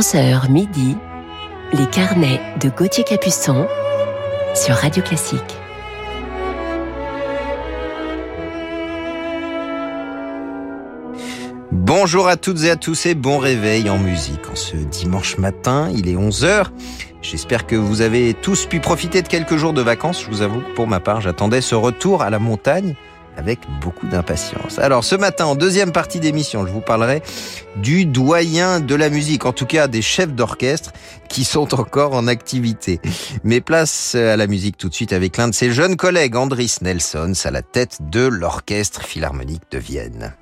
11h midi, les carnets de Gautier Capuçon sur Radio Classique. Bonjour à toutes et à tous et bon réveil en musique. En ce dimanche matin, il est 11h. J'espère que vous avez tous pu profiter de quelques jours de vacances. Je vous avoue que pour ma part, j'attendais ce retour à la montagne avec beaucoup d'impatience. Alors ce matin, en deuxième partie d'émission, je vous parlerai du doyen de la musique, en tout cas des chefs d'orchestre qui sont encore en activité. Mais place à la musique tout de suite avec l'un de ses jeunes collègues, Andris Nelsons, à la tête de l'Orchestre Philharmonique de Vienne.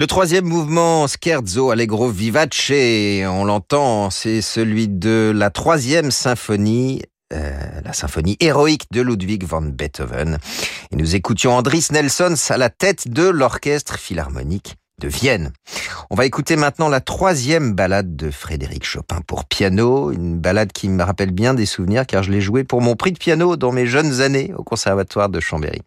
Le troisième mouvement, Scherzo Allegro Vivace, on l'entend, c'est celui de la troisième symphonie, la symphonie héroïque de Ludwig van Beethoven. Et nous écoutions Andris Nelsons à la tête de l'orchestre philharmonique de Vienne. On va écouter maintenant la troisième ballade de Frédéric Chopin pour piano, une ballade qui me rappelle bien des souvenirs car je l'ai jouée pour mon prix de piano dans mes jeunes années au Conservatoire de Chambéry.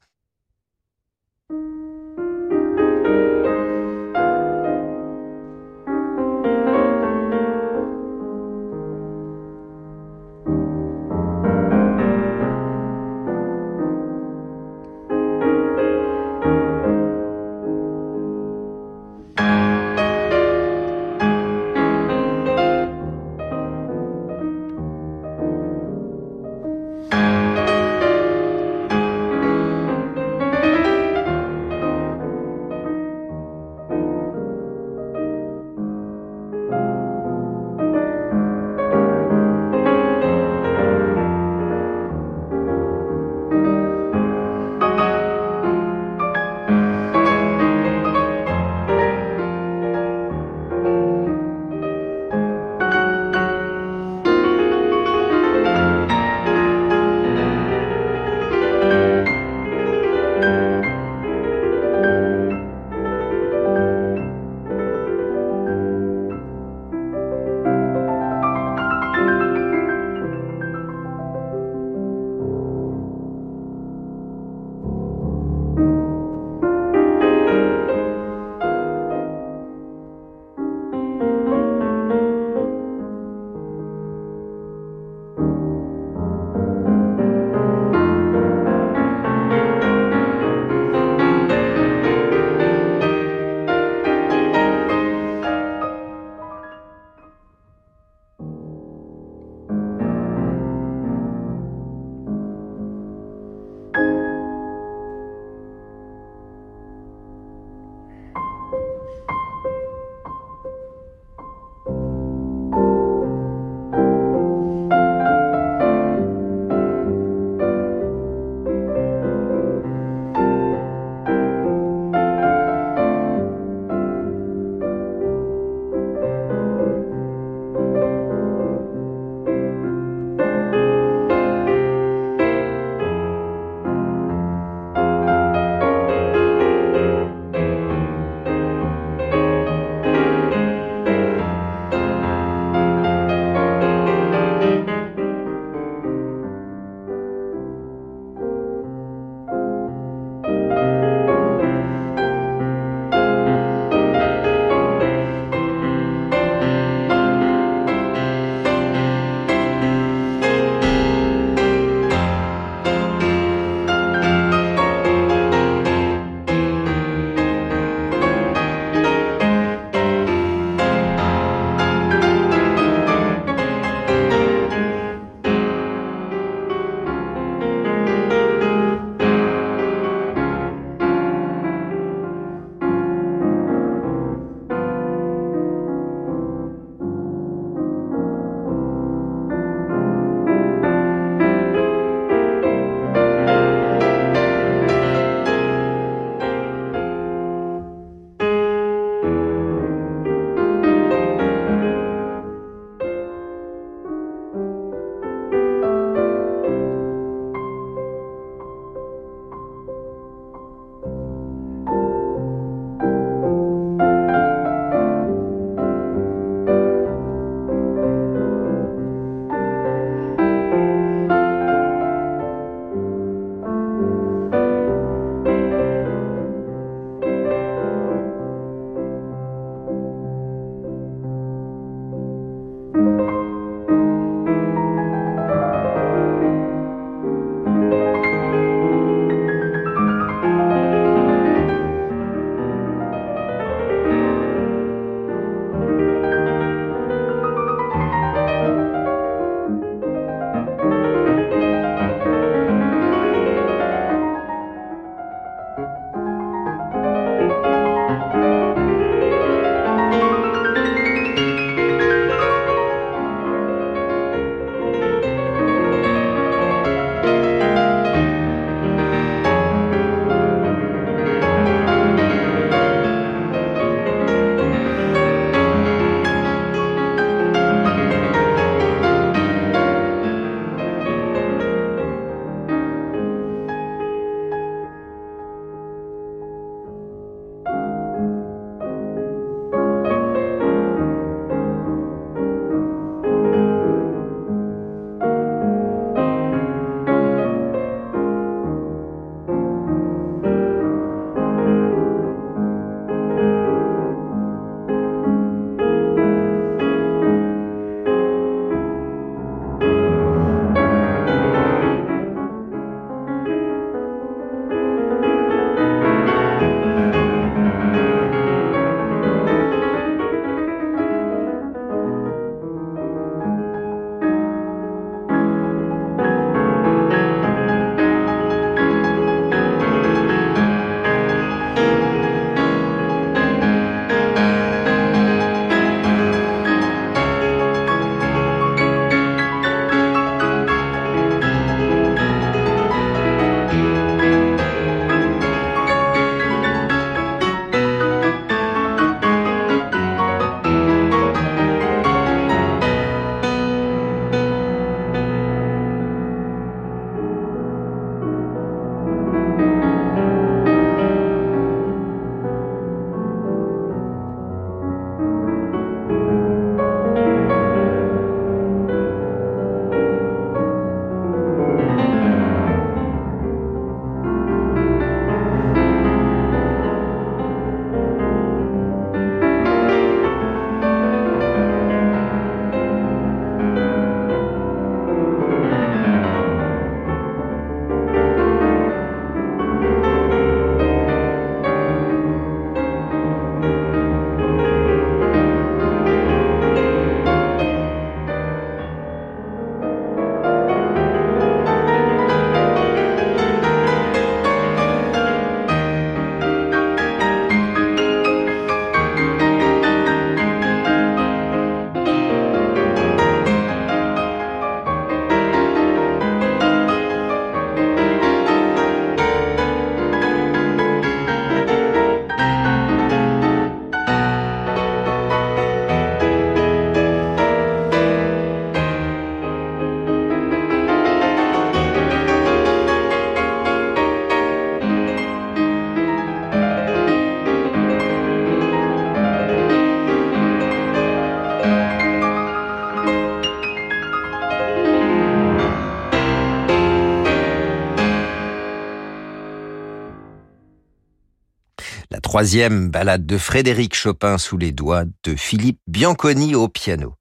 la troisième ballade de Frédéric Chopin sous les doigts de Philippe Bianconi au piano.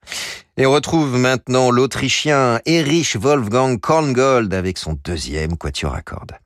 Et on retrouve maintenant l'Autrichien Erich Wolfgang Korngold avec son deuxième quatuor à cordes.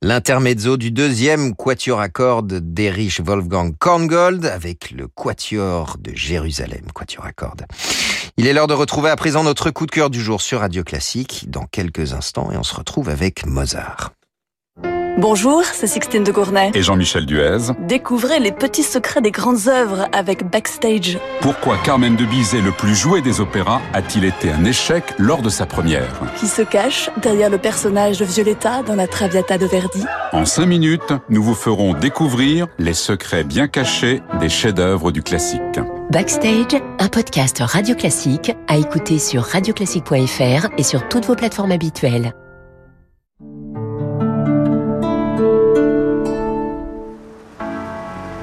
L'intermezzo du deuxième quatuor à cordes d'Erich Wolfgang Korngold avec le Quatuor de Jérusalem, quatuor à cordes. Il est l'heure de retrouver à présent notre coup de cœur du jour sur Radio Classique dans quelques instants et on se retrouve avec Mozart. Bonjour, c'est Sixtine de Gournay et Jean-Michel Duez. Découvrez les petits secrets des grandes œuvres avec Backstage. Pourquoi Carmen de Bizet, le plus joué des opéras, a-t-il été un échec lors de sa première ? Qui se cache derrière le personnage de Violetta dans la Traviata de Verdi ? En 5 minutes, nous vous ferons découvrir les secrets bien cachés des chefs-d'œuvre du classique. Backstage, un podcast Radio Classique à écouter sur radioclassique.fr et sur toutes vos plateformes habituelles.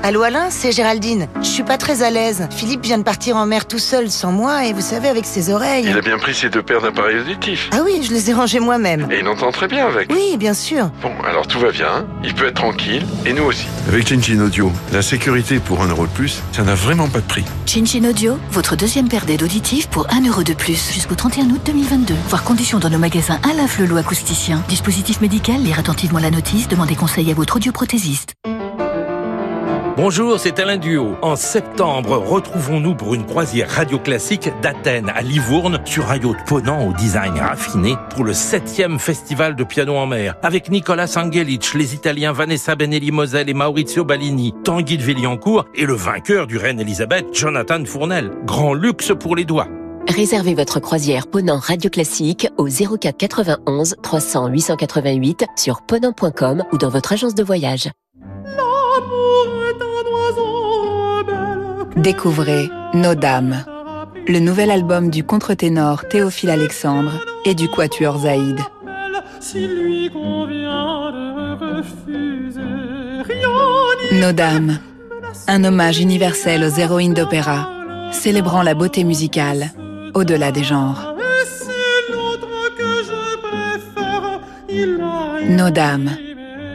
Allô Alain, c'est Géraldine. Je suis pas très à l'aise. Philippe vient de partir en mer tout seul, sans moi, et vous savez, avec ses oreilles. Il a bien pris ses deux paires d'appareils auditifs. Ah oui, je les ai rangés moi-même. Et il entend très bien avec. Oui, bien sûr. Bon, alors tout va bien, il peut être tranquille, et nous aussi. Avec Chinchin Audio, la sécurité pour 1 € de plus, ça n'a vraiment pas de prix. Chinchin Audio, votre deuxième paire d'aides auditives pour 1 € de plus, jusqu'au 31 août 2022. Voir conditions dans nos magasins Alain Afflelou Acousticien. Dispositif médical, lire attentivement la notice, demandez conseil à votre audioprothésiste. Bonjour, c'est Alain Duhaut. En septembre, retrouvons-nous pour une croisière radio classique d'Athènes à Livourne sur un yacht Ponant au design raffiné pour le 7e festival de piano en mer. Avec Nicolas Sanghelich, les Italiens Vanessa Benelli-Moselle et Maurizio Balini, Tanguy de Villiancourt et le vainqueur du Reine Elisabeth, Jonathan Fournel. Grand luxe pour les doigts. Réservez votre croisière Ponant Radio Classique au 04 91 300 888 sur ponant.com ou dans votre agence de voyage. Découvrez Nos Dames, le nouvel album du contre-ténor Théophile Alexandre et du Quatuor Zaïd. Nos Dames, un hommage universel aux héroïnes d'opéra, célébrant la beauté musicale au-delà des genres. Nos Dames,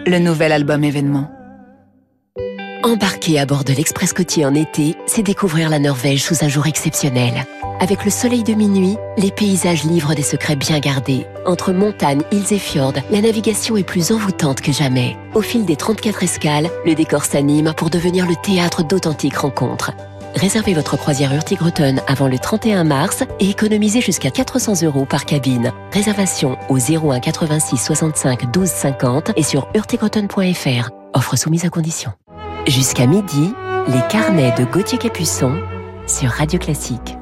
le nouvel album événement. Embarquer à bord de l'Express Côtier en été, c'est découvrir la Norvège sous un jour exceptionnel. Avec le soleil de minuit, les paysages livrent des secrets bien gardés. Entre montagnes, îles et fjords, la navigation est plus envoûtante que jamais. Au fil des 34 escales, le décor s'anime pour devenir le théâtre d'authentiques rencontres. Réservez votre croisière Hurtigruten avant le 31 mars et économisez jusqu'à 400 € par cabine. Réservation au 01 86 65 12 50 et sur hurtigruten.fr. Offre soumise à condition. Jusqu'à midi, les carnets de Gautier Capuçon sur Radio Classique.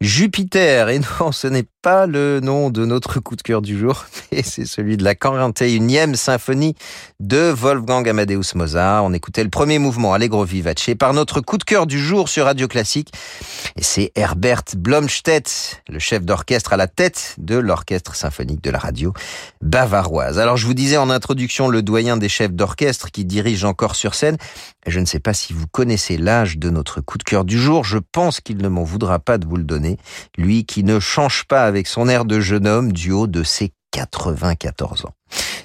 Jupiter, et non, ce n'est pas le nom de notre coup de cœur du jour, mais c'est celui de la 41e symphonie de Wolfgang Amadeus Mozart. On écoutait le premier mouvement, Allegro Vivace, par notre coup de cœur du jour sur Radio Classique. Et c'est Herbert Blomstedt, le chef d'orchestre à la tête de l'orchestre symphonique de la radio bavaroise. Alors, je vous disais en introduction le doyen des chefs d'orchestre qui dirige encore sur scène. Je ne sais pas si vous connaissez l'âge de notre coup de cœur du jour. Je pense qu'il ne m'en voudra pas de vous le donner. Lui qui ne change pas avec son air de jeune homme du haut de ses 94 ans.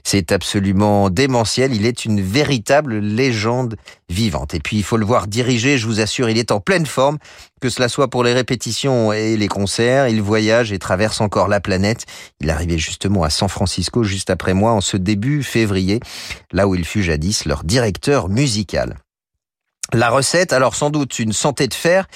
C'est absolument démentiel, il est une véritable légende vivante. Et puis il faut le voir diriger, je vous assure, il est en pleine forme, que cela soit pour les répétitions et les concerts, il voyage et traverse encore la planète. Il arrivait justement à San Francisco juste après moi en ce début février, là où il fut jadis leur directeur musical. La recette, alors sans doute une santé de fer,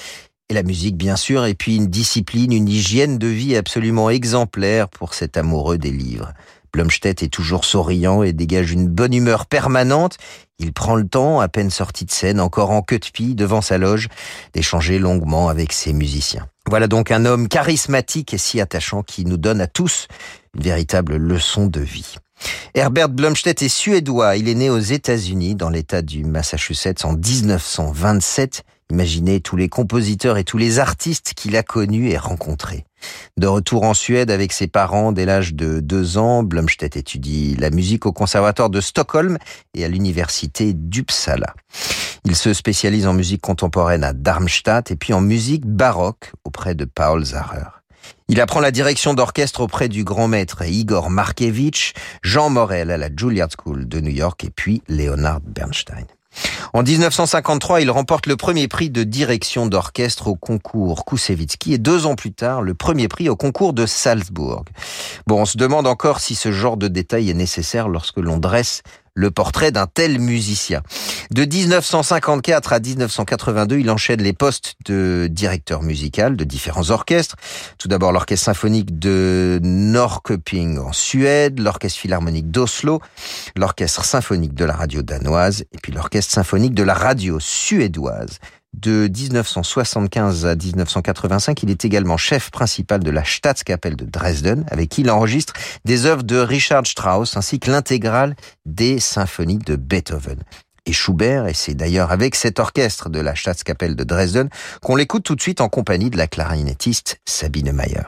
et la musique, bien sûr, et puis une discipline, une hygiène de vie absolument exemplaire pour cet amoureux des livres. Blomstedt est toujours souriant et dégage une bonne humeur permanente. Il prend le temps, à peine sorti de scène, encore en queue de pie, devant sa loge, d'échanger longuement avec ses musiciens. Voilà donc un homme charismatique et si attachant qui nous donne à tous une véritable leçon de vie. Herbert Blomstedt est suédois. Il est né aux États-Unis, dans l'État du Massachusetts, en 1927. Imaginez tous les compositeurs et tous les artistes qu'il a connus et rencontrés. De retour en Suède avec ses parents dès l'âge de 2 ans, Blomstedt étudie la musique au Conservatoire de Stockholm et à l'université d'Uppsala. Il se spécialise en musique contemporaine à Darmstadt et puis en musique baroque auprès de Paul Sacher. Il apprend la direction d'orchestre auprès du grand maître Igor Markevitch, Jean Morel à la Juilliard School de New York et puis Leonard Bernstein. En 1953, il remporte le premier prix de direction d'orchestre au concours Koussevitzky et 2 ans plus tard, le premier prix au concours de Salzbourg. Bon, on se demande encore si ce genre de détail est nécessaire lorsque l'on dresse le portrait d'un tel musicien. De 1954 à 1982, il enchaîne les postes de directeur musical de différents orchestres. Tout d'abord, l'orchestre symphonique de Norrköping en Suède, l'orchestre philharmonique d'Oslo, l'orchestre symphonique de la radio danoise et puis l'orchestre symphonique de la radio suédoise. De 1975 à 1985, il est également chef principal de la Staatskapelle de Dresde, avec qui il enregistre des œuvres de Richard Strauss ainsi que l'intégrale des symphonies de Beethoven et Schubert. Et c'est d'ailleurs avec cet orchestre de la Staatskapelle de Dresde qu'on l'écoute tout de suite en compagnie de la clarinettiste Sabine Meyer.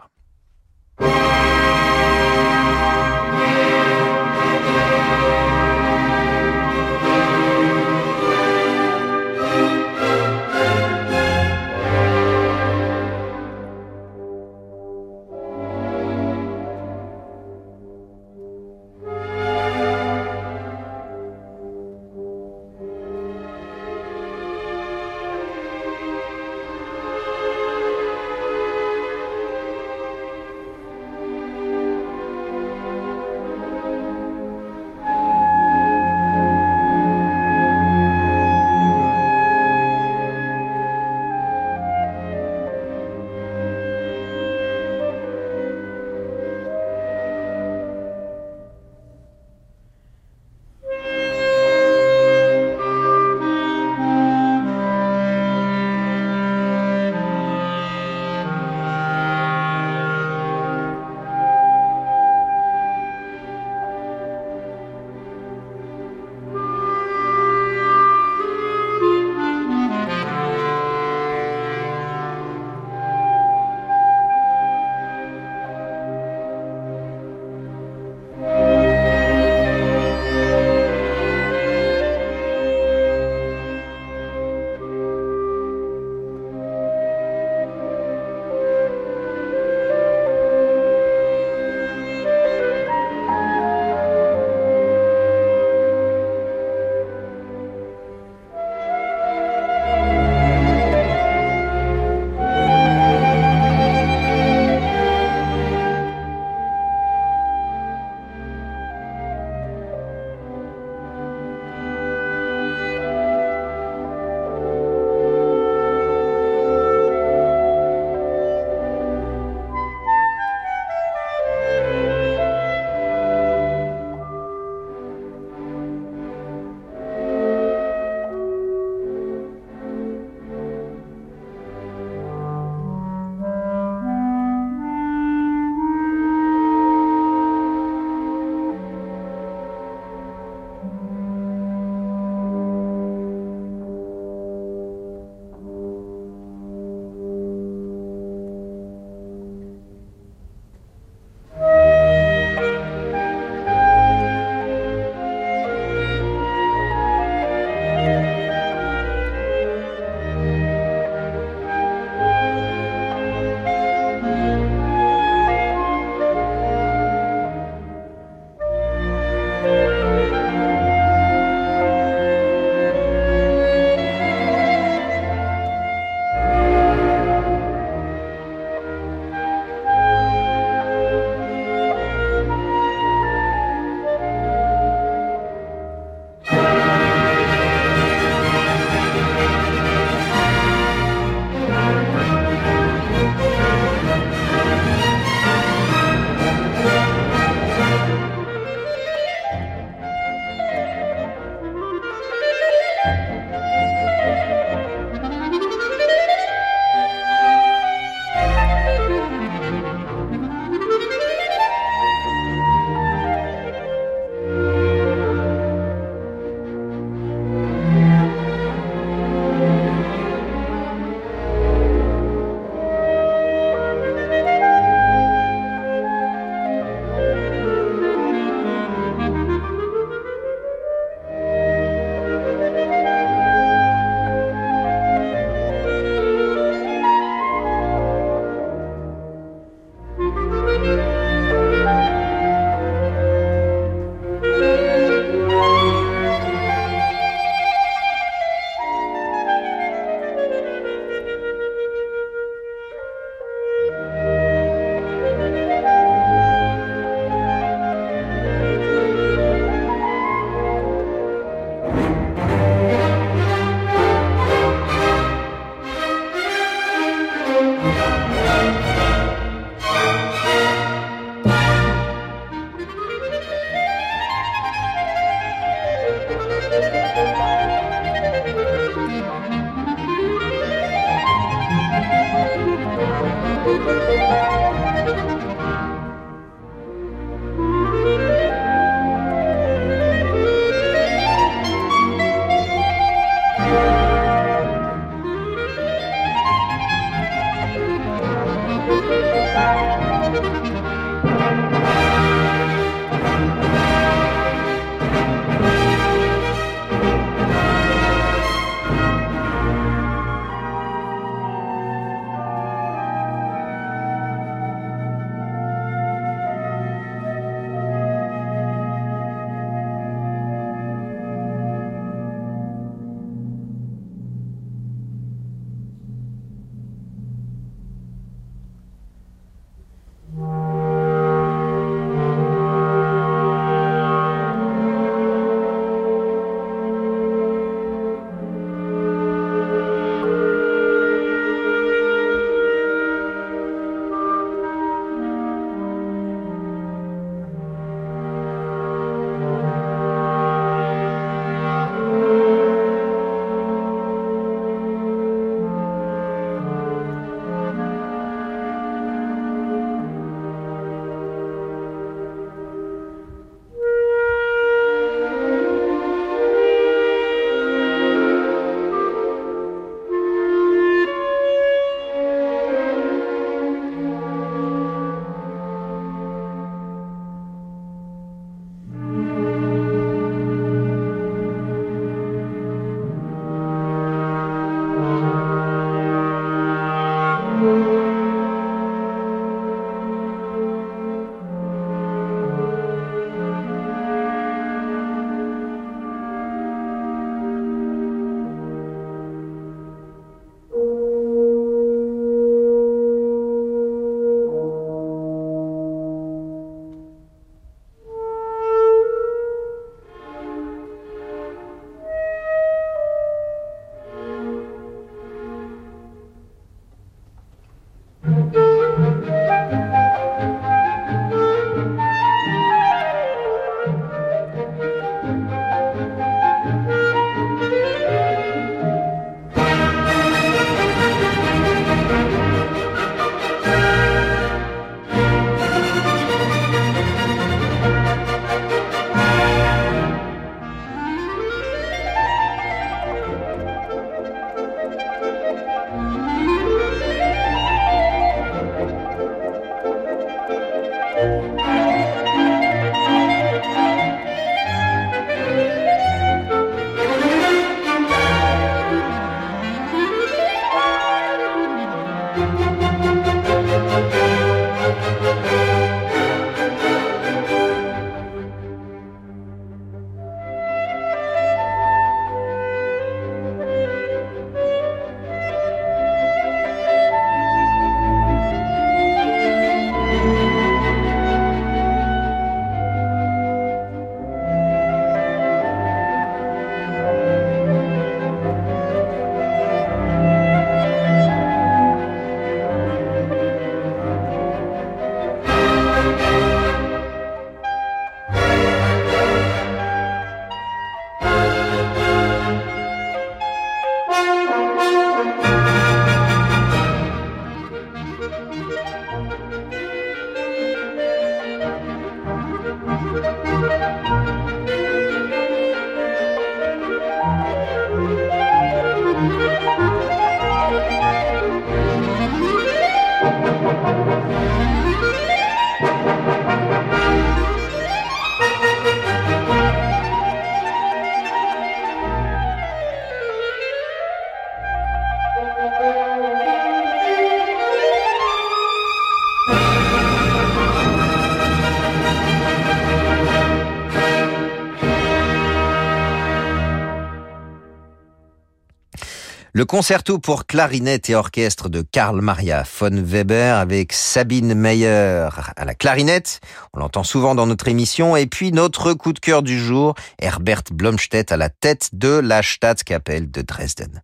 Le concerto pour clarinette et orchestre de Carl Maria von Weber avec Sabine Meyer à la clarinette, on l'entend souvent dans notre émission, et puis notre coup de cœur du jour, Herbert Blomstedt à la tête de la Staatskapelle de Dresde.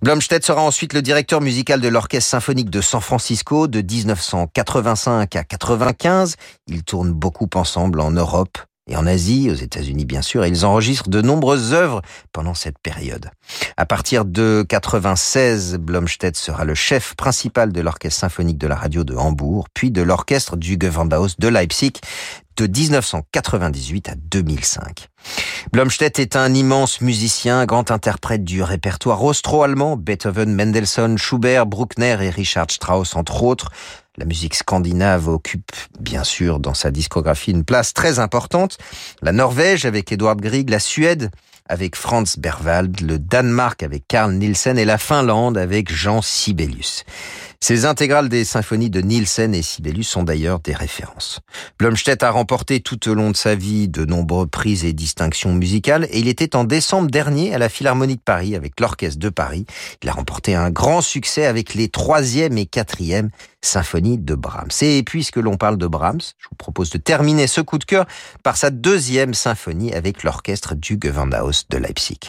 Blomstedt sera ensuite le directeur musical de l'Orchestre symphonique de San Francisco de 1985 à 1995. Ils tournent beaucoup ensemble en Europe, et en Asie, aux États-Unis bien sûr, et ils enregistrent de nombreuses œuvres pendant cette période. À partir de 1996, Blomstedt sera le chef principal de l'orchestre symphonique de la radio de Hambourg, puis de l'orchestre du Gewandhaus de Leipzig, de 1998 à 2005. Blomstedt est un immense musicien, grand interprète du répertoire austro-allemand, Beethoven, Mendelssohn, Schubert, Bruckner et Richard Strauss, entre autres. La musique scandinave occupe, bien sûr, dans sa discographie une place très importante. La Norvège avec Edvard Grieg, la Suède avec Franz Berwald, le Danemark avec Carl Nielsen et la Finlande avec Jean Sibelius. Ces intégrales des symphonies de Nielsen et Sibelius sont d'ailleurs des références. Blomstedt a remporté tout au long de sa vie de nombreux prix et distinctions musicales et il était en décembre dernier à la Philharmonie de Paris avec l'Orchestre de Paris. Il a remporté un grand succès avec les 3e et 4e symphonies de Brahms. Et puisque l'on parle de Brahms, je vous propose de terminer ce coup de cœur par sa 2e symphonie avec l'Orchestre du Gewandhaus de Leipzig.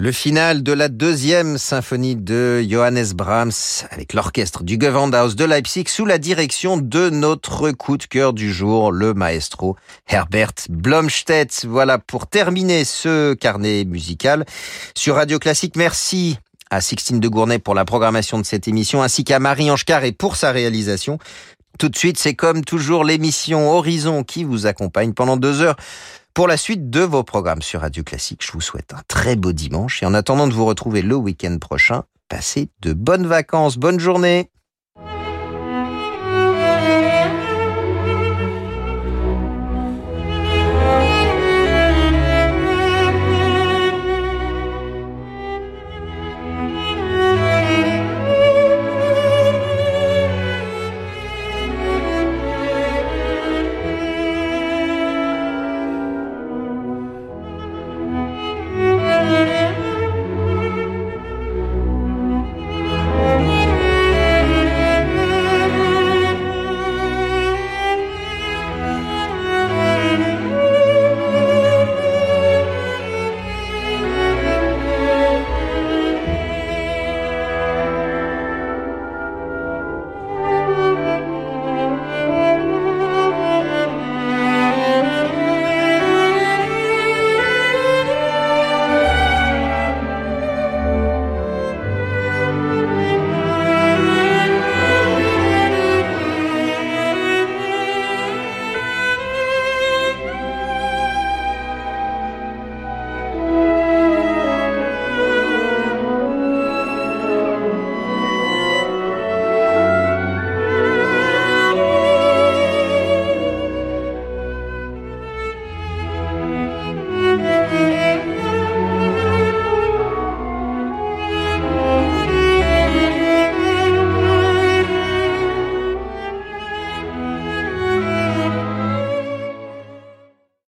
Le final de la deuxième symphonie de Johannes Brahms avec l'orchestre du Gewandhaus de Leipzig sous la direction de notre coup de cœur du jour, le maestro Herbert Blomstedt. Voilà pour terminer ce carnet musical sur Radio Classique. Merci à Sixtine de Gournay pour la programmation de cette émission ainsi qu'à Marie-Ange Carré pour sa réalisation. Tout de suite, c'est comme toujours l'émission Horizon qui vous accompagne pendant 2 heures. Pour la suite de vos programmes sur Radio Classique, je vous souhaite un très beau dimanche et en attendant de vous retrouver le week-end prochain, passez de bonnes vacances, bonne journée.